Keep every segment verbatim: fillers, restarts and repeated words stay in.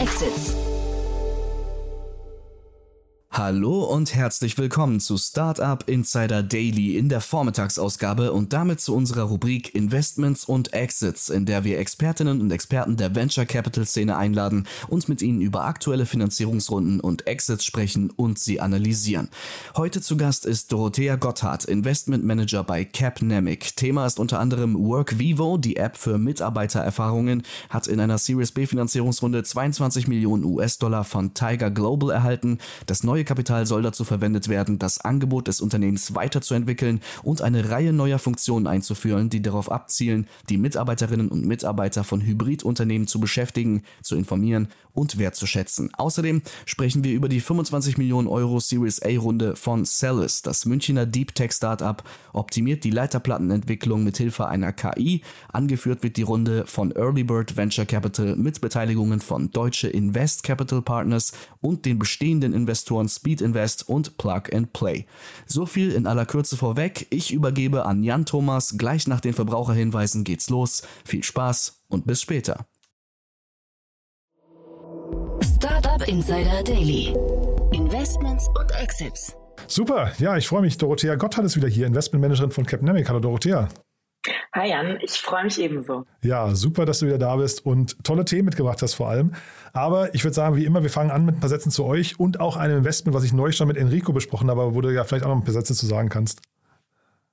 Exits. Hallo und herzlich willkommen zu Startup Insider Daily in der Vormittagsausgabe und damit zu unserer Rubrik Investments und Exits, in der wir Expertinnen und Experten der Venture Capital Szene einladen und mit ihnen über aktuelle Finanzierungsrunden und Exits sprechen und sie analysieren. Heute zu Gast ist Dorothea Gotthardt, Investment Manager bei Capnamic. Thema ist unter anderem WorkVivo, die App für Mitarbeitererfahrungen, hat in einer Series B Finanzierungsrunde zweiundzwanzig Millionen U S Dollar von Tiger Global erhalten. Das neue Kapital soll dazu verwendet werden, das Angebot des Unternehmens weiterzuentwickeln und eine Reihe neuer Funktionen einzuführen, die darauf abzielen, die Mitarbeiterinnen und Mitarbeiter von Hybridunternehmen zu beschäftigen, zu informieren und wertzuschätzen. Außerdem sprechen wir über die fünfundzwanzig Millionen Euro Series A Runde von Cellus. Das Münchner Deep Tech Startup optimiert die Leiterplattenentwicklung mithilfe einer K I. Angeführt wird die Runde von Earlybird Venture Capital mit Beteiligungen von Deutsche Invest Capital Partners und den bestehenden Investoren Speed Invest und Plug and Play. So viel in aller Kürze vorweg. Ich übergebe an Jan Thomas. Gleich nach den Verbraucherhinweisen geht's los. Viel Spaß und bis später. Startup Insider Daily. Investments und Exits. Super, ja, ich freue mich. Dorothea Gotthardt ist wieder hier, Investmentmanagerin von Capnamic. Hallo Dorothea. Hi Jan, ich freue mich ebenso. Ja, super, dass du wieder da bist und tolle Themen mitgebracht hast vor allem. Aber ich würde sagen, wie immer, wir fangen an mit ein paar Sätzen zu euch und auch einem Investment, was ich neulich schon mit Enrico besprochen habe, wo du ja vielleicht auch noch ein paar Sätze zu sagen kannst.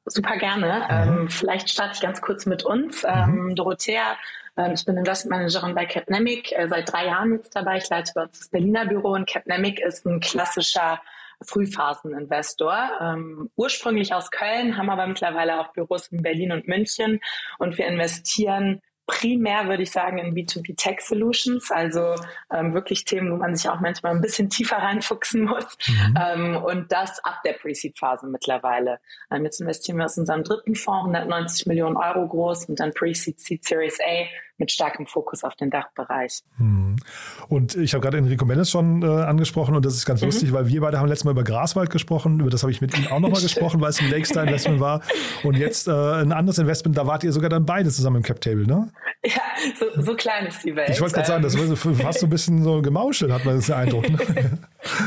Super gerne. Mhm. Ähm, vielleicht starte ich ganz kurz mit uns. Ähm, mhm. Dorothea, ähm, ich bin Investmentmanagerin bei Capnamic, äh, seit drei Jahren jetzt dabei. Ich leite bei uns das Berliner Büro und Capnamic ist ein klassischer Frühphaseninvestor, ähm, ursprünglich aus Köln, haben aber mittlerweile auch Büros in Berlin und München und wir investieren primär, würde ich sagen, in B zwei B Tech Solutions, also ähm, wirklich Themen, wo man sich auch manchmal ein bisschen tiefer reinfuchsen muss, mhm. ähm, und das ab der Pre-Seed-Phase mittlerweile. Ähm, jetzt investieren wir aus unserem dritten Fonds, hundertneunzig Millionen Euro groß und dann Pre-Seed Seed Series A mit starkem Fokus auf den Dachbereich. Mhm. Und ich habe gerade Enrico Mendes schon äh, angesprochen und das ist ganz mhm. lustig, weil wir beide haben letztes Mal über Graswald gesprochen, über das habe ich mit ihm auch nochmal gesprochen, weil es ein Lake Star Investment war und jetzt äh, ein anderes Investment, da wart ihr sogar dann beide zusammen im Cap Table, ne? Ja, so, so klein ist die Welt. Ich wollte gerade sagen, das hast du ein bisschen so gemauschelt, hat man den Eindruck. Ne?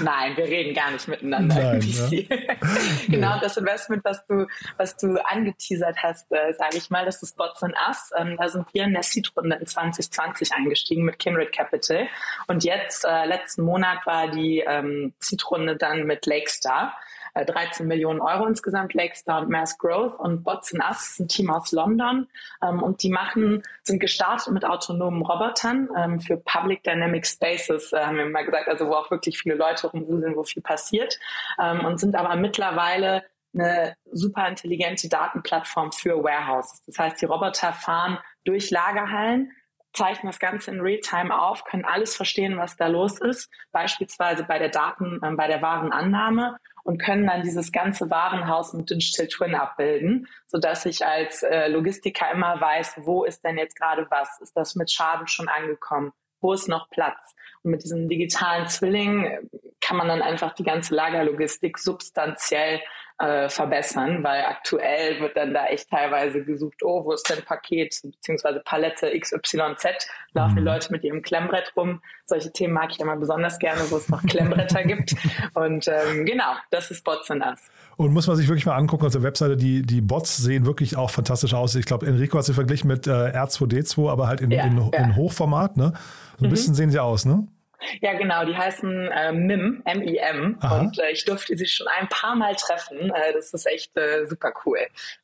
Nein, wir reden gar nicht miteinander. Nein, ja. Genau, nee. Das Investment, was du, was du angeteasert hast, äh, sage ich mal, das ist Bots and Us. Ähm, da sind wir in der Seed-Runde in zwanzig zwanzig eingestiegen mit Kindred Capital. Und jetzt, äh, letzten Monat war die ähm, Seed-Runde dann mit Lake Star. dreizehn Millionen Euro insgesamt, Lake Star und Mass Growth und Bots and Us ist ein Team aus London, ähm, und die machen, sind gestartet mit autonomen Robotern ähm, für Public Dynamic Spaces, äh, haben wir mal gesagt, also wo auch wirklich viele Leute rumwuseln, wo viel passiert, ähm, und sind aber mittlerweile eine super intelligente Datenplattform für Warehouses. Das heißt, die Roboter fahren durch Lagerhallen, zeichnen das Ganze in Realtime auf, können alles verstehen, was da los ist, beispielsweise bei der Daten, äh, bei der Warenannahme, und können dann dieses ganze Warenhaus mit Digital Twin abbilden, sodass ich als äh, Logistiker immer weiß, wo ist denn jetzt gerade was? Ist das mit Schaden schon angekommen? Wo ist noch Platz? Und mit diesem digitalen Zwilling kann man dann einfach die ganze Lagerlogistik substanziell äh, verbessern, weil aktuell wird dann da echt teilweise gesucht, oh, wo ist denn Paket bzw. Palette X Y Z? Laufen die Leute mit ihrem Klemmbrett rum. Solche Themen mag ich immer besonders gerne, wo es noch Klemmbretter gibt. Und ähm, genau, das ist Bots and Us. Und muss man sich wirklich mal angucken, unsere Webseite, die, die Bots sehen wirklich auch fantastisch aus. Ich glaube, Enrico hat sie verglichen mit äh, R zwei D zwei, aber halt in, ja, in, in, ja. in Hochformat, ne? So ein mhm. bisschen sehen sie aus, ne? Ja, genau, die heißen äh, M I M, M I M. Aha. Und äh, ich durfte sie schon ein paar Mal treffen. Äh, das ist echt äh, super cool.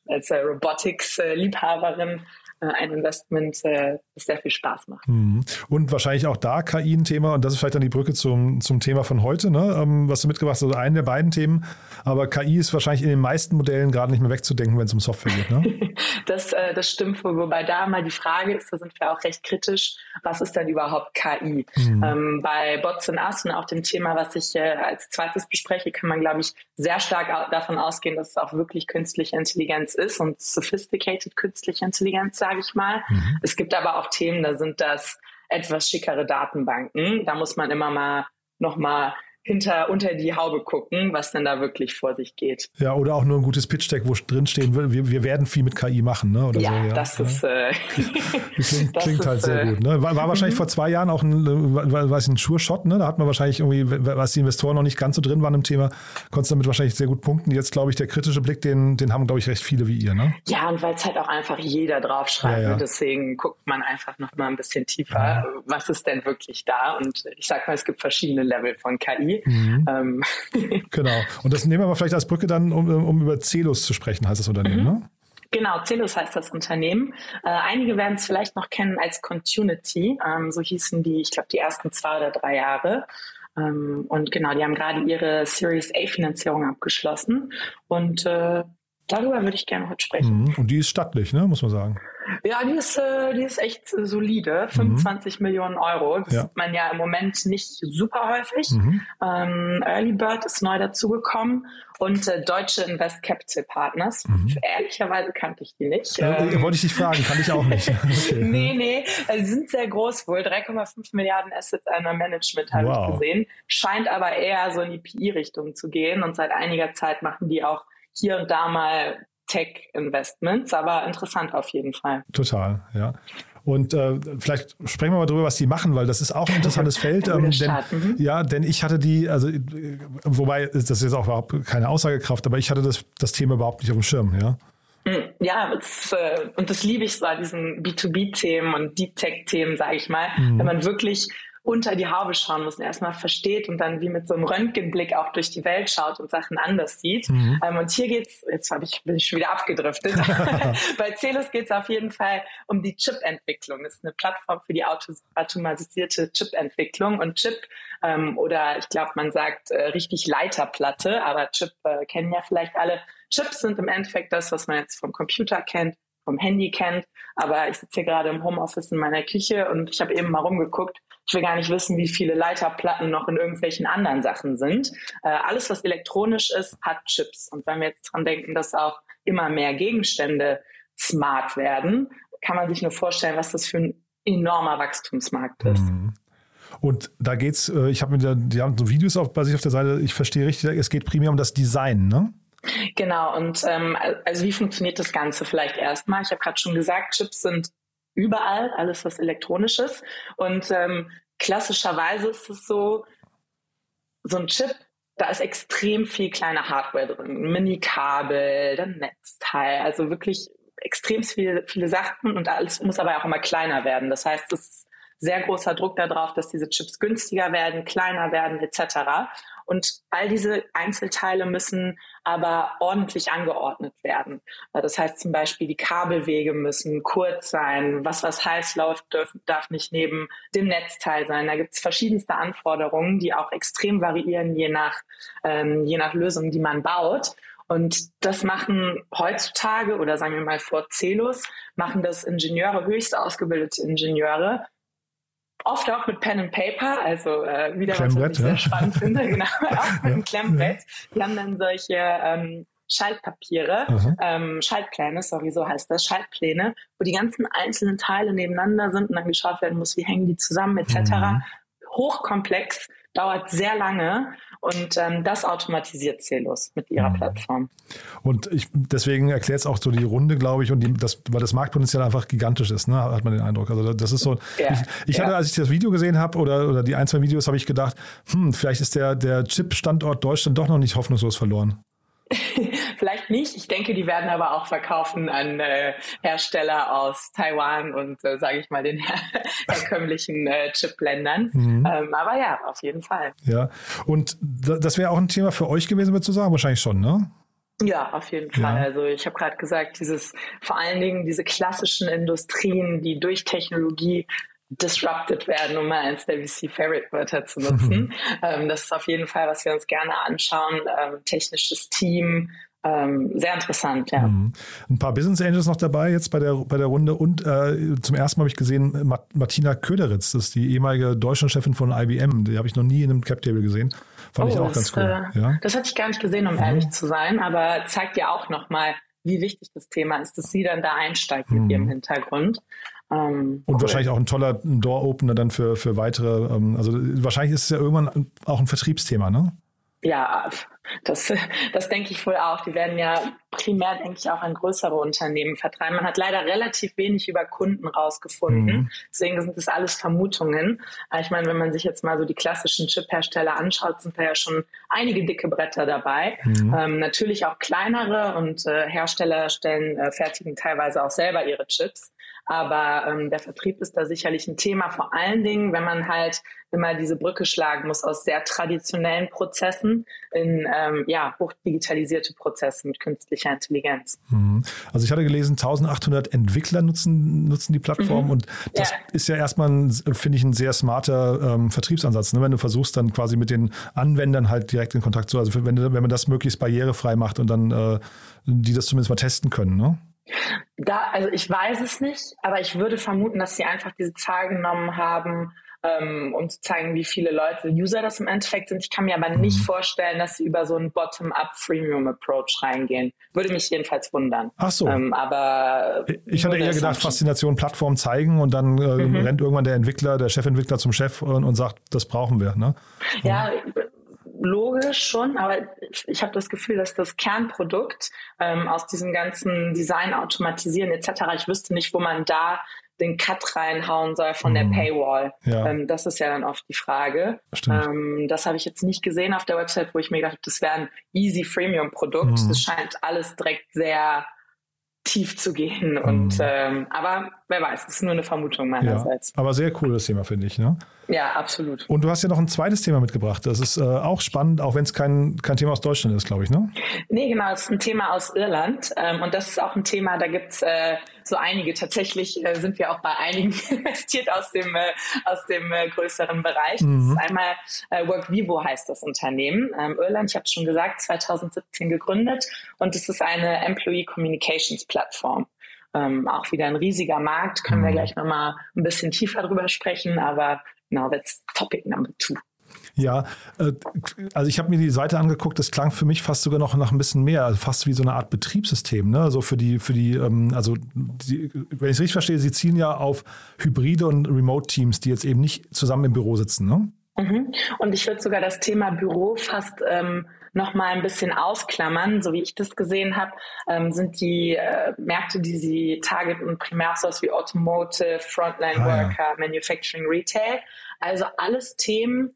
Als äh, Robotics-Liebhaberin äh, ein Investment, äh, das sehr viel Spaß macht. Mhm. Und wahrscheinlich auch da K I ein Thema. Und das ist vielleicht dann die Brücke zum, zum Thema von heute, ne? Ähm, was du mitgebracht hast, also einen der beiden Themen. Aber K I ist wahrscheinlich in den meisten Modellen gerade nicht mehr wegzudenken, wenn es um Software geht, ne? Das, äh, das stimmt, wobei da mal die Frage ist, da sind wir auch recht kritisch, was ist denn überhaupt K I? Mhm. Ähm, bei Bots and Us und auch dem Thema, was ich äh, als zweites bespreche, kann man, glaube ich, sehr stark au- davon ausgehen, dass es auch wirklich künstliche Intelligenz ist und sophisticated künstliche Intelligenz, sage ich mal. Mhm. Es gibt aber auch Themen, da sind das etwas schickere Datenbanken. Da muss man immer mal nochmal hinter unter die Haube gucken, was denn da wirklich vor sich geht. Ja, oder auch nur ein gutes Pitch-Deck, wo drinstehen will, wir, wir werden viel mit K I machen, ne? Oder ja, so, ja, das ja. ist äh, klingt, das klingt ist, halt sehr äh, gut. Ne? War, war wahrscheinlich vor zwei Jahren auch ein, weiß ich, ein Sure-Shot, ne? Da hat man wahrscheinlich irgendwie, was die Investoren noch nicht ganz so drin waren im Thema, konntest damit wahrscheinlich sehr gut punkten. Jetzt glaube ich, der kritische Blick, den, den haben glaube ich recht viele wie ihr, ne? Ja, und weil es halt auch einfach jeder drauf schreibt, ja, ja. deswegen guckt man einfach noch mal ein bisschen tiefer, ja. was ist denn wirklich da? Und ich sag mal, es gibt verschiedene Level von K I. Mhm. Ähm. Genau. Und das nehmen wir aber vielleicht als Brücke dann, um, um über Cellus zu sprechen, heißt das Unternehmen, mhm. ne? Genau, Cellus heißt das Unternehmen. Äh, einige werden es vielleicht noch kennen als Continuity. Ähm, so hießen die, ich glaube, die ersten zwei oder drei Jahre. Ähm, und genau, die haben gerade ihre Series A-Finanzierung abgeschlossen. Und äh, darüber würde ich gerne heute sprechen. Mhm. Und die ist stattlich, ne? Muss man sagen. Ja, die ist, äh, die ist echt solide. fünfundzwanzig mhm. Millionen Euro. Das ja. sieht man ja im Moment nicht super häufig. Mhm. Ähm, Earlybird ist neu dazugekommen und äh, Deutsche Invest Capital Partners. Mhm. Ehrlicherweise kannte ich die nicht. Äh, ähm, wollte ich dich fragen, kann ich auch nicht. Okay. nee, nee. Sie sind sehr groß wohl. drei Komma fünf Milliarden Assets under Management habe wow. ich gesehen. Scheint aber eher so in die P I-Richtung zu gehen. Und seit einiger Zeit machen die auch hier und da mal Tech-Investments, aber interessant auf jeden Fall. Total, ja. Und äh, vielleicht sprechen wir mal drüber, was die machen, weil das ist auch ein interessantes Feld. Ähm, denn, ja, denn ich hatte die, also wobei, das ist jetzt auch überhaupt keine Aussagekraft, aber ich hatte das, das Thema überhaupt nicht auf dem Schirm, ja. Ja, das, äh, und das liebe ich so an diesen B zwei B-Themen und Deep-Tech-Themen, sage ich mal, mhm. wenn man wirklich unter die Haube schauen muss, erstmal versteht und dann wie mit so einem Röntgenblick auch durch die Welt schaut und Sachen anders sieht. Mhm. Ähm, und hier geht's, jetzt hab ich, bin ich schon wieder abgedriftet, bei Cellus geht's auf jeden Fall um die Chip-Entwicklung. Das ist eine Plattform für die autos- automatisierte Chip-Entwicklung und Chip ähm, oder ich glaube, man sagt äh, richtig Leiterplatte, aber Chip äh, kennen ja vielleicht alle. Chips sind im Endeffekt das, was man jetzt vom Computer kennt, vom Handy kennt, aber ich sitze hier gerade im Homeoffice in meiner Küche und ich habe eben mal rumgeguckt. Ich will gar nicht wissen, wie viele Leiterplatten noch in irgendwelchen anderen Sachen sind. Äh, alles, was elektronisch ist, hat Chips. Und wenn wir jetzt dran denken, dass auch immer mehr Gegenstände smart werden, kann man sich nur vorstellen, was das für ein enormer Wachstumsmarkt ist. Mhm. Und da geht's, ich habe mir da, die haben so Videos auf, bei sich auf der Seite, ich verstehe richtig, es geht primär um das Design, ne? Genau, und ähm, also wie funktioniert das Ganze vielleicht erstmal? Ich habe gerade schon gesagt, Chips sind überall, alles was elektronisch ist. Und ähm, klassischerweise ist es so, so ein Chip, da ist extrem viel kleine Hardware drin. Mini-Kabel, dann Netzteil, also wirklich extrem viele, viele Sachen und alles muss aber auch immer kleiner werden. Das heißt, es ist sehr großer Druck darauf, dass diese Chips günstiger werden, kleiner werden et cetera. Und all diese Einzelteile müssen aber ordentlich angeordnet werden. Das heißt zum Beispiel, die Kabelwege müssen kurz sein, was was heiß läuft, darf nicht neben dem Netzteil sein. Da gibt es verschiedenste Anforderungen, die auch extrem variieren, je nach, ähm, je nach Lösung, die man baut. Und das machen heutzutage, oder sagen wir mal vor Cellus, machen das Ingenieure, höchst ausgebildete Ingenieure, oft auch mit Pen and Paper, also äh, wieder was ich sehr ja. spannend finde, genau, auch mit ja. einem Klemmbrett. Die haben dann solche ähm, Schaltpapiere, mhm. ähm, Schaltpläne, sorry, so heißt das, Schaltpläne, wo die ganzen einzelnen Teile nebeneinander sind und dann geschaut werden muss, wie hängen die zusammen et cetera. Mhm. Hochkomplex, dauert sehr lange und ähm, das automatisiert Cellus mit ihrer mhm. Plattform. Und ich deswegen erklärt es auch so die Runde, glaube ich, und die, das, weil das Marktpotenzial einfach gigantisch ist, ne, hat man den Eindruck. Also das ist so. Ja. Ich, ich ja. hatte, als ich das Video gesehen habe oder, oder die ein, zwei Videos, habe ich gedacht, hm, vielleicht ist der, der Chip-Standort Deutschland doch noch nicht hoffnungslos verloren. Vielleicht nicht. Ich denke, die werden aber auch verkaufen an äh, Hersteller aus Taiwan und, äh, sage ich mal, den herkömmlichen äh, Chip-Ländern. Mhm. Ähm, aber ja, auf jeden Fall. Ja, und d- das wäre auch ein Thema für euch gewesen, würdest du sagen? Wahrscheinlich schon, ne? Ja, auf jeden Fall. Ja. Also ich habe gerade gesagt, dieses vor allen Dingen diese klassischen Industrien, die durch Technologie disrupted werden, um mal eins der V C-Favorite-Wörter zu nutzen. Mhm. Ähm, das ist auf jeden Fall, was wir uns gerne anschauen. Ähm, technisches Team, ähm, sehr interessant, ja. Mhm. Ein paar Business Angels noch dabei jetzt bei der, bei der Runde und äh, zum ersten Mal habe ich gesehen Mart- Martina Köderitz, das ist die ehemalige Deutschlandchefin von I B M. Die habe ich noch nie in einem Cap-Table gesehen. Fand oh, ich auch das, ganz cool. Äh, ja? Das hatte ich gar nicht gesehen, um mhm. ehrlich zu sein, aber zeigt ja auch nochmal, wie wichtig das Thema ist, dass sie dann da einsteigt mhm. mit ihrem Hintergrund. Ähm, und cool. Wahrscheinlich auch ein toller Door-Opener dann für, für weitere, ähm, also wahrscheinlich ist es ja irgendwann auch ein Vertriebsthema, ne? Ja, das, das denke ich wohl auch. Die werden ja primär, denke ich, auch an größere Unternehmen vertreiben. Man hat leider relativ wenig über Kunden rausgefunden. Mhm. Deswegen sind das alles Vermutungen. Aber ich meine, wenn man sich jetzt mal so die klassischen Chip-Hersteller anschaut, sind da ja schon einige dicke Bretter dabei. Mhm. Ähm, natürlich auch kleinere und äh, Hersteller stellen, äh, fertigen teilweise auch selber ihre Chips. Aber ähm, der Vertrieb ist da sicherlich ein Thema, vor allen Dingen, wenn man halt immer diese Brücke schlagen muss aus sehr traditionellen Prozessen in ähm, ja, hochdigitalisierte Prozesse mit künstlicher Intelligenz. Mhm. Also ich hatte gelesen, eintausendachthundert Entwickler nutzen, nutzen die Plattform, mhm. und das ja. ist ja erstmal, finde ich, ein sehr smarter ähm, Vertriebsansatz, ne? Wenn du versuchst, dann quasi mit den Anwendern halt direkt in Kontakt zu, also wenn, wenn man das möglichst barrierefrei macht und dann äh, die das zumindest mal testen können, ne? Da, also ich weiß es nicht, aber ich würde vermuten, dass sie einfach diese Zahl genommen haben, ähm, um zu zeigen, wie viele Leute User das im Endeffekt sind. Ich kann mir aber nicht vorstellen, dass sie über so einen Bottom-up-Freemium-Approach reingehen. Würde mich jedenfalls wundern. Ach so. Ähm, aber ich hatte eher gedacht, Faszination Plattform zeigen und dann äh, mhm. rennt irgendwann der Entwickler, der Chefentwickler zum Chef und, und sagt, das brauchen wir. Ne? Ja, ja. Logisch schon, aber ich habe das Gefühl, dass das Kernprodukt ähm, aus diesem ganzen Design, Automatisieren et cetera, ich wüsste nicht, wo man da den Cut reinhauen soll von der Paywall. Ja. Ähm, das ist ja dann oft die Frage. Ähm, das habe ich jetzt nicht gesehen auf der Website, wo ich mir gedacht habe, das wäre ein easy Freemium-Produkt. Mhm. Das scheint alles direkt sehr tief zu gehen. Und, mhm. ähm, aber wer weiß, das ist nur eine Vermutung meinerseits. Ja, aber sehr cooles Thema, finde ich. Ne? Ja, absolut. Und du hast ja noch ein zweites Thema mitgebracht. Das ist äh, auch spannend, auch wenn es kein, kein Thema aus Deutschland ist, glaube ich, ne? Nee, genau. Es ist ein Thema aus Irland. Ähm, und das ist auch ein Thema, da gibt es äh, so einige. Tatsächlich äh, sind wir auch bei einigen investiert aus dem, äh, aus dem äh, größeren Bereich. Mhm. Das ist einmal äh, WorkVivo heißt das Unternehmen. Ähm, Irland, ich habe es schon gesagt, zweitausendsiebzehn gegründet. Und es ist eine Employee Communications Plattform. Ähm, auch wieder ein riesiger Markt. Können mhm. wir gleich nochmal ein bisschen tiefer drüber sprechen, aber now that's topic number two. Ja, also ich habe mir die Seite angeguckt, das klang für mich fast sogar noch nach ein bisschen mehr, also fast wie so eine Art Betriebssystem, ne? Also für die, für die, also die, wenn ich es richtig verstehe, sie zielen ja auf hybride und Remote-Teams, die jetzt eben nicht zusammen im Büro sitzen, ne? Mhm. Und ich würde sogar das Thema Büro fast ähm, noch mal ein bisschen ausklammern. So wie ich das gesehen habe, ähm, sind die äh, Märkte, die sie targeten, primär so wie Automotive, Frontline-Worker, ah, ja. Manufacturing, Retail. Also alles Themen,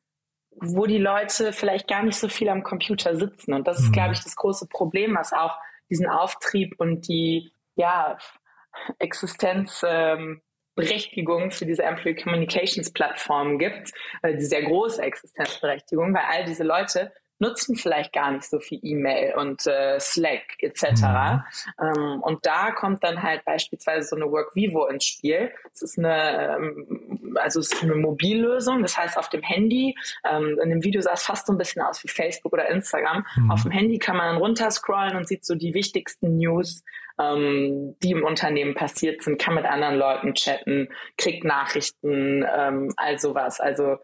wo die Leute vielleicht gar nicht so viel am Computer sitzen. Und das mhm. ist, glaube ich, das große Problem, was auch diesen Auftrieb und die ja, Existenz... Ähm, Berechtigung für diese Employee Communications Plattform gibt, die sehr große Existenzberechtigung, weil all diese Leute nutzen vielleicht gar nicht so viel E-Mail und äh, Slack et cetera. Mhm. Ähm, und da kommt dann halt beispielsweise so eine WorkVivo ins Spiel. Es ist eine, ähm, also es ist eine Mobillösung, das heißt auf dem Handy, ähm, in dem Video sah es fast so ein bisschen aus wie Facebook oder Instagram, mhm. auf dem Handy kann man dann runterscrollen und sieht so die wichtigsten News, ähm, die im Unternehmen passiert sind, kann mit anderen Leuten chatten, kriegt Nachrichten, ähm, all sowas. Also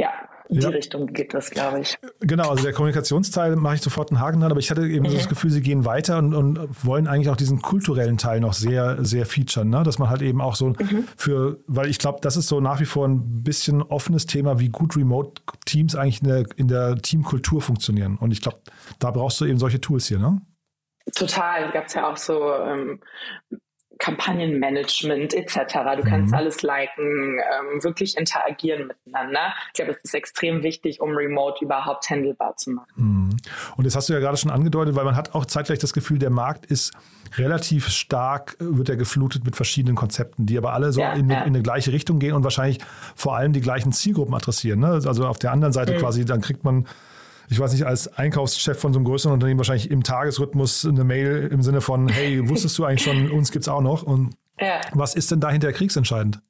ja, in ja. die Richtung geht das, glaube ich. Genau, also der Kommunikationsteil mache ich sofort einen Haken dran, aber ich hatte eben mhm. so das Gefühl, sie gehen weiter und, und wollen eigentlich auch diesen kulturellen Teil noch sehr, sehr featuren, ne? Dass man halt eben auch so mhm. für, weil ich glaube, das ist so nach wie vor ein bisschen offenes Thema, wie gut Remote-Teams eigentlich in der, in der Teamkultur funktionieren. Und ich glaube, da brauchst du eben solche Tools hier, ne? Total, gab es ja auch so... Ähm, Kampagnenmanagement et cetera. Du kannst mhm. alles liken, ähm, wirklich interagieren miteinander. Ich glaube, das ist extrem wichtig, um Remote überhaupt handelbar zu machen. Mhm. Und das hast du ja gerade schon angedeutet, weil man hat auch zeitgleich das Gefühl, der Markt ist relativ stark, wird er geflutet mit verschiedenen Konzepten, die aber alle so ja, in, ja. in eine gleiche Richtung gehen und wahrscheinlich vor allem die gleichen Zielgruppen adressieren, ne? Also auf der anderen Seite mhm. quasi, dann kriegt man, ich weiß nicht, als Einkaufschef von so einem größeren Unternehmen wahrscheinlich im Tagesrhythmus eine Mail im Sinne von, hey, wusstest du eigentlich schon, uns gibt's auch noch. Und ja. was ist denn dahinter kriegsentscheidend?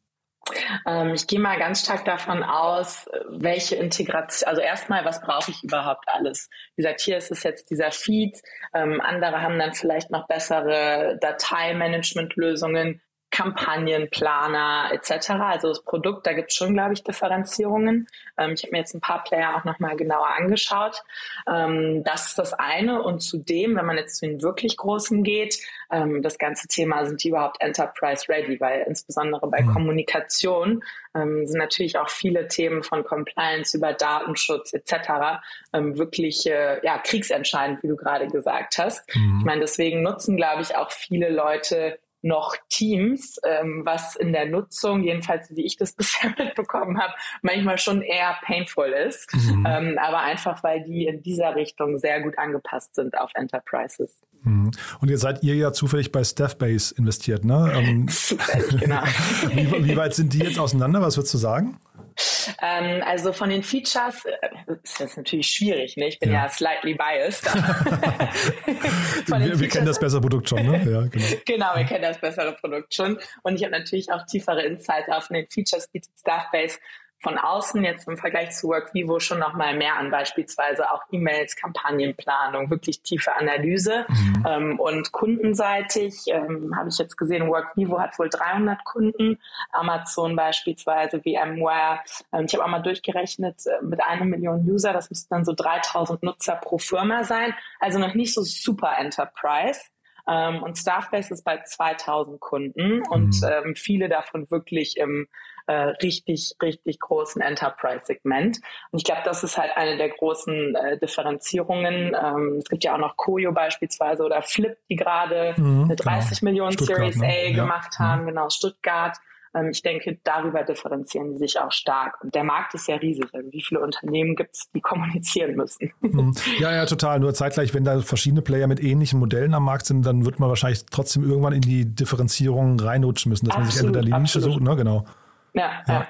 Ähm, ich gehe mal ganz stark davon aus, welche Integration, also erstmal, was brauche ich überhaupt alles? Wie gesagt, hier ist es jetzt dieser Feed, ähm, andere haben dann vielleicht noch bessere Dateimanagementlösungen. Kampagnenplaner et cetera. Also das Produkt, da gibt es schon, glaube ich, Differenzierungen. Ähm, ich habe mir jetzt ein paar Player auch nochmal genauer angeschaut. Ähm, das ist das eine. Und zudem, wenn man jetzt zu den wirklich Großen geht, ähm, das ganze Thema, sind die überhaupt Enterprise-ready? Weil insbesondere bei mhm. Kommunikation ähm, sind natürlich auch viele Themen von Compliance über Datenschutz et cetera Ähm, wirklich äh, ja, kriegsentscheidend, wie du gerade gesagt hast. Mhm. Ich meine, deswegen nutzen, glaube ich, auch viele Leute noch Teams, ähm, was in der Nutzung, jedenfalls wie ich das bisher mitbekommen habe, manchmal schon eher painful ist, mhm. ähm, aber einfach, weil die in dieser Richtung sehr gut angepasst sind auf Enterprises. Mhm. Und ihr seid ihr ja zufällig bei Staffbase investiert, ne? Ähm, zufällig, genau. wie, wie weit sind die jetzt auseinander? Was würdest du sagen? Ähm, also von den Features äh, ist das natürlich schwierig, ne? Ich bin ja, ja slightly biased. von den wir, wir kennen das bessere Produkt schon, ne? Ja, genau. genau, wir kennen das bessere Produkt schon. Und ich habe natürlich auch tiefere Insights auf den Features, bietet Staffbase von außen jetzt im Vergleich zu WorkVivo schon nochmal mehr an, beispielsweise auch E-Mails, Kampagnenplanung, wirklich tiefe Analyse. Mhm. Ähm, und kundenseitig ähm, habe ich jetzt gesehen, WorkVivo hat wohl dreihundert Kunden, Amazon beispielsweise, VMware. Ähm, ich habe auch mal durchgerechnet äh, mit einer Million User, das müssten dann so dreitausend Nutzer pro Firma sein, also noch nicht so super Enterprise. Ähm, und Staffbase ist bei zweitausend Kunden mhm. und ähm, viele davon wirklich im richtig, richtig großen Enterprise-Segment. Und ich glaube, das ist halt eine der großen äh, Differenzierungen. Ähm, es gibt ja auch noch Koyo beispielsweise oder Flip, die gerade mhm, eine dreißig genau. Millionen Stuttgart, Series A ne? gemacht ja. haben, mhm. genau, Stuttgart. Ähm, ich denke, darüber differenzieren die sich auch stark. Und der Markt ist ja riesig. Wie viele Unternehmen gibt es, die kommunizieren müssen? Mhm. Ja, ja, total. Nur zeitgleich, wenn da verschiedene Player mit ähnlichen Modellen am Markt sind, dann wird man wahrscheinlich trotzdem irgendwann in die Differenzierung reinrutschen müssen, dass absolut, man sich entweder die Nische sucht, ne, genau. Ja, ja.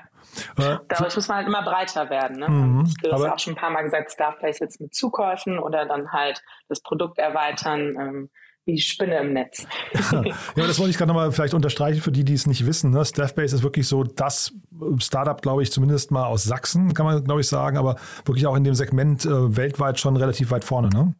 ja. Dadurch muss man halt immer breiter werden. Ne? Mhm, ich habe das auch schon ein paar Mal gesagt, Staffbase jetzt mit Zukäufen oder dann halt das Produkt erweitern, ähm, wie die Spinne im Netz. Ja, ja, das wollte ich gerade nochmal vielleicht unterstreichen für die, die es nicht wissen. Ne? Staffbase ist wirklich so das Startup, glaube ich, zumindest mal aus Sachsen, kann man, glaube ich, sagen, aber wirklich auch in dem Segment äh, weltweit schon relativ weit vorne. Ne?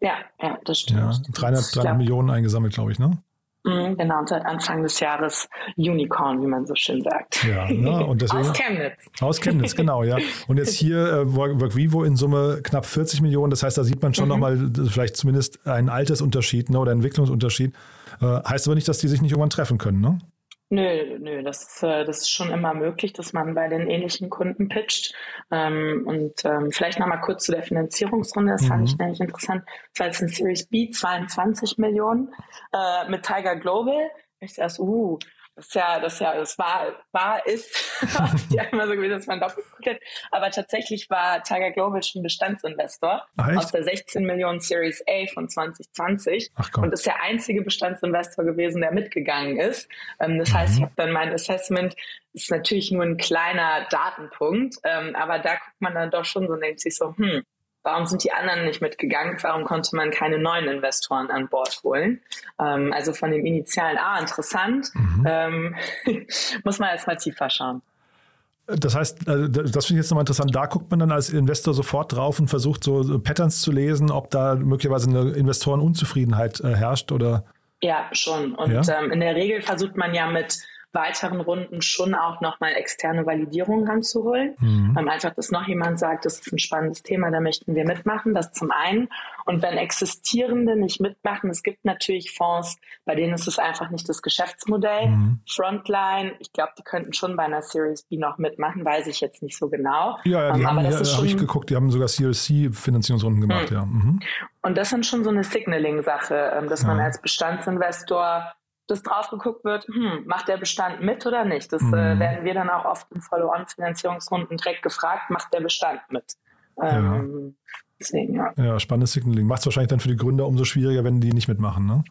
Ja, ja, das stimmt. Ja, dreihundert, dreihundert Millionen eingesammelt, glaube ich, ne? Genau, und seit Anfang des Jahres Unicorn, wie man so schön sagt. Ja, ne? Und deswegen, aus Chemnitz. Aus Chemnitz, genau, ja. Und jetzt hier äh, WorkVivo in Summe knapp vierzig Millionen. Das heißt, da sieht man schon mhm. nochmal vielleicht zumindest einen Altersunterschied, ne, oder Entwicklungsunterschied. Äh, heißt aber nicht, dass die sich nicht irgendwann treffen können, ne? Nö, nö, das, das ist schon immer möglich, dass man bei den ähnlichen Kunden pitcht. Und vielleicht nochmal kurz zu der Finanzierungsrunde, das mhm. fand ich nämlich interessant. Das war jetzt ein Series B, zweiundzwanzig Millionen mit Tiger Global. Ich dachte, uh, das ist ja, das ja, das war, war, ist, ja immer so gewesen, dass man doppelt geguckt hat. Aber tatsächlich war Tiger Global schon Bestandsinvestor Echt? aus der sechzehn Millionen Series A von zwanzig zwanzig und ist der einzige Bestandsinvestor gewesen, der mitgegangen ist. Das heißt, mhm. ich habe dann mein Assessment, ist natürlich nur ein kleiner Datenpunkt, aber da guckt man dann doch schon so und denkt sich so, hm, warum sind die anderen nicht mitgegangen? Warum konnte man keine neuen Investoren an Bord holen? Ähm, also von dem initialen A, ah, interessant, mhm. ähm, muss man erstmal tiefer schauen. Das heißt, das finde ich jetzt nochmal interessant, da guckt man dann als Investor sofort drauf und versucht so Patterns zu lesen, ob da möglicherweise eine Investorenunzufriedenheit äh, herrscht oder? Ja, schon. Und ja? Ähm, in der Regel versucht man ja mit weiteren Runden schon auch nochmal externe Validierung ranzuholen. Mhm. Ähm, einfach, dass noch jemand sagt, das ist ein spannendes Thema, da möchten wir mitmachen, das zum einen. Und wenn Existierende nicht mitmachen, es gibt natürlich Fonds, bei denen ist es einfach nicht das Geschäftsmodell. Mhm. Frontline, ich glaube, die könnten schon bei einer Series B noch mitmachen, weiß ich jetzt nicht so genau. Ja, ja, die ähm, haben, aber das ja, ist ja, schon... habe ich geguckt, die haben sogar Series C Finanzierungsrunden gemacht, mhm. ja. Mhm. Und das sind schon so eine Signaling-Sache, dass ja. man als Bestandsinvestor dass drauf geguckt wird, hm, macht der Bestand mit oder nicht? Das mhm. äh, werden wir dann auch oft in Follow-on-Finanzierungsrunden direkt gefragt, macht der Bestand mit? Ähm, ja. Deswegen, ja. ja, spannendes Signaling. Macht es wahrscheinlich dann für die Gründer umso schwieriger, wenn die nicht mitmachen, ne?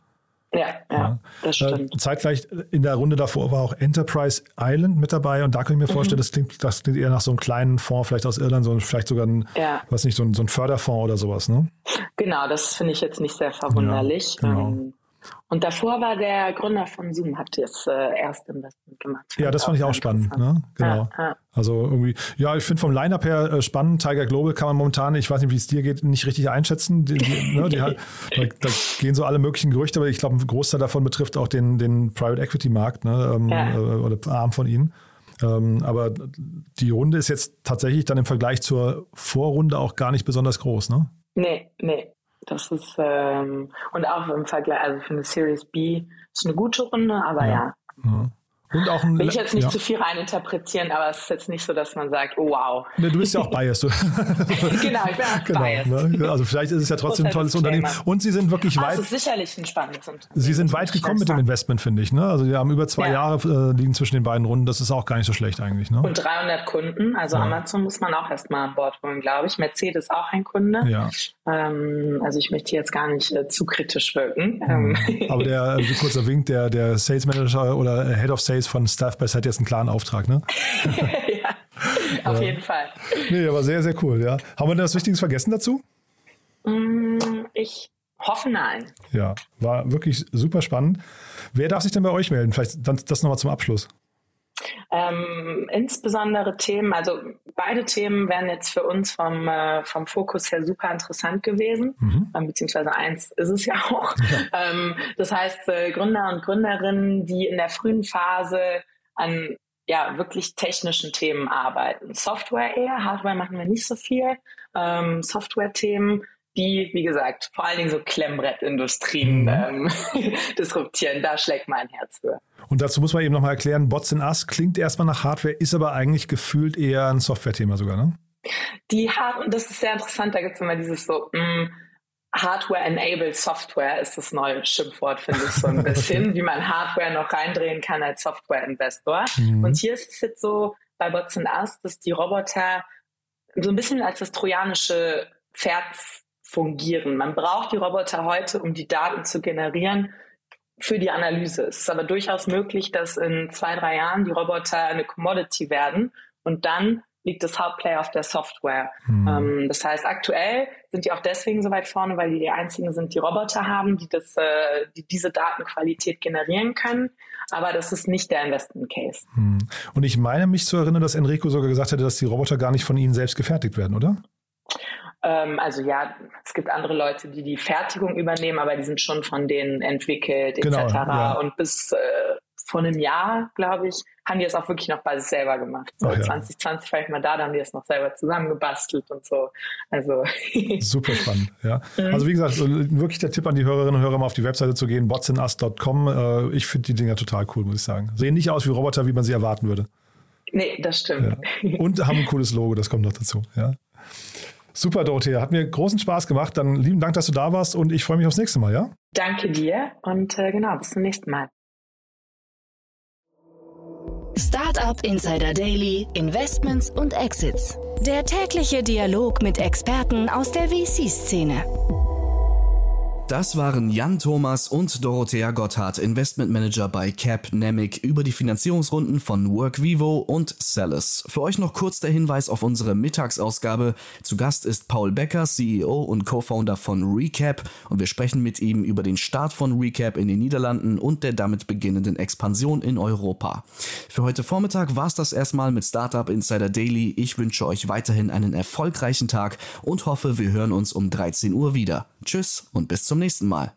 Ja, ja, ja, das stimmt. Zeitgleich in der Runde davor war auch Enterprise Island mit dabei und da kann ich mir vorstellen, mhm. das, klingt, das klingt eher nach so einem kleinen Fonds, vielleicht aus Irland, so, vielleicht sogar ein, ja. weiß nicht, so ein, so ein Förderfonds oder sowas, ne? Genau, das finde ich jetzt nicht sehr verwunderlich. Ja, genau. ähm, Und davor war der Gründer von Zoom, hat das äh, erste Investment gemacht. Ja, das fand ich auch spannend. Ne? Genau. Ja, ja. Also irgendwie, ja, ich finde vom Line-Up her äh, spannend. Tiger Global kann man momentan, ich weiß nicht, wie es dir geht, nicht richtig einschätzen. Die, die, ne, die halt, da, da gehen so alle möglichen Gerüchte, aber ich glaube, ein Großteil davon betrifft auch den, den Private-Equity-Markt, ne, ähm, ja. äh, oder Arm von ihnen. Ähm, aber die Runde ist jetzt tatsächlich dann im Vergleich zur Vorrunde auch gar nicht besonders groß, ne? Nee, nee. Das ist, ähm, und auch im Vergleich, also für eine Series B ist eine gute Runde, aber ja. ja. ja. Und auch ein Will ich jetzt nicht ja. zu viel reininterpretieren, aber es ist jetzt nicht so, dass man sagt, oh wow. Ne, du bist ja auch biased. Genau, ich bin auch genau, biased. Ne? Also vielleicht ist es ja trotzdem ein tolles Unternehmen. Und sie sind wirklich weit. Das ist sicherlich ein spannendes Unternehmen. Sie sind weit gekommen mit dem Investment, finde ich. Ne? Also wir haben über zwei ja. Jahre äh, liegen zwischen den beiden Runden. Das ist auch gar nicht so schlecht eigentlich. Ne? Und dreihundert Kunden. Also ja. Amazon muss man auch erstmal an Bord holen, glaube ich. Mercedes auch ein Kunde. Ja. Ähm, also ich möchte jetzt gar nicht äh, zu kritisch wirken. Mhm. Aber der, wie kurz erwähnt, der, der Sales Manager oder Head of Sales von Staffbase hat jetzt einen klaren Auftrag, ne? Ja, auf jeden Fall. Nee, aber sehr, sehr cool, ja. Haben wir denn was Wichtiges vergessen dazu? Ich hoffe, nein. Ja, war wirklich super spannend. Wer darf sich denn bei euch melden? Vielleicht dann das nochmal zum Abschluss. Ähm, insbesondere Themen, also beide Themen wären jetzt für uns vom, äh, vom Fokus her super interessant gewesen, mhm. ähm, beziehungsweise eins ist es ja auch. Ja. Ähm, das heißt, äh, Gründer und Gründerinnen, die in der frühen Phase an ja wirklich technischen Themen arbeiten. Software eher, Hardware machen wir nicht so viel, ähm, Software-Themen, die, wie gesagt, vor allen Dingen so Klemmbrettindustrien mhm. ähm, disruptieren. Da schlägt mein Herz für. Und dazu muss man eben nochmal erklären, Bots and Us klingt erstmal nach Hardware, ist aber eigentlich gefühlt eher ein Software-Thema sogar, ne? Die Hardware, das ist sehr interessant, da gibt es immer dieses so mh, Hardware-enabled Software ist das neue Schimpfwort, finde ich so ein bisschen, okay. Wie man Hardware noch reindrehen kann als Software-Investor. Mhm. Und hier ist es jetzt so bei Bots and Us, dass die Roboter so ein bisschen als das trojanische Pferd fungieren. Man braucht die Roboter heute, um die Daten zu generieren für die Analyse. Es ist aber durchaus möglich, dass in zwei, drei Jahren die Roboter eine Commodity werden und dann liegt das Hauptplayer auf der Software. Hm. Ähm, das heißt, aktuell sind die auch deswegen so weit vorne, weil die die einzigen sind, die Roboter haben, die, das, äh, die diese Datenqualität generieren können. Aber das ist nicht der Investment Case. Hm. Und ich meine mich zu erinnern, dass Enrico sogar gesagt hätte, dass die Roboter gar nicht von ihnen selbst gefertigt werden, oder? Also ja, es gibt andere Leute, die die Fertigung übernehmen, aber die sind schon von denen entwickelt et cetera. Genau, ja. Und bis äh, vor einem Jahr, glaube ich, haben die das auch wirklich noch bei sich selber gemacht. So, ach, ja. zwanzig zwanzig vielleicht mal da, da haben die das noch selber zusammengebastelt und so. Also super spannend, ja. Mhm. Also wie gesagt, wirklich der Tipp an die Hörerinnen und Hörer, mal auf die Webseite zu gehen, bots and us dot com. Ich finde die Dinger total cool, muss ich sagen. Sehen nicht aus wie Roboter, wie man sie erwarten würde. Nee, das stimmt. Ja. Und haben ein cooles Logo, das kommt noch dazu, ja. Super, Dorothea. Hat mir großen Spaß gemacht. Dann lieben Dank, dass du da warst und ich freue mich aufs nächste Mal, ja? Danke dir und äh, genau, bis zum nächsten Mal. Startup Insider Daily, Investments und Exits. Der tägliche Dialog mit Experten aus der V C-Szene. Das waren Jan Thomas und Dorothea Gotthardt, Investmentmanager bei Capnamic, über die Finanzierungsrunden von WorkVivo und Cellus. Für euch noch kurz der Hinweis auf unsere Mittagsausgabe. Zu Gast ist Paul Becker, C E O und Co-Founder von ReCap, und wir sprechen mit ihm über den Start von ReCap in den Niederlanden und der damit beginnenden Expansion in Europa. Für heute Vormittag war's das erstmal mit Startup Insider Daily. Ich wünsche euch weiterhin einen erfolgreichen Tag und hoffe, wir hören uns um dreizehn Uhr wieder. Tschüss und bis zum nächsten Mal.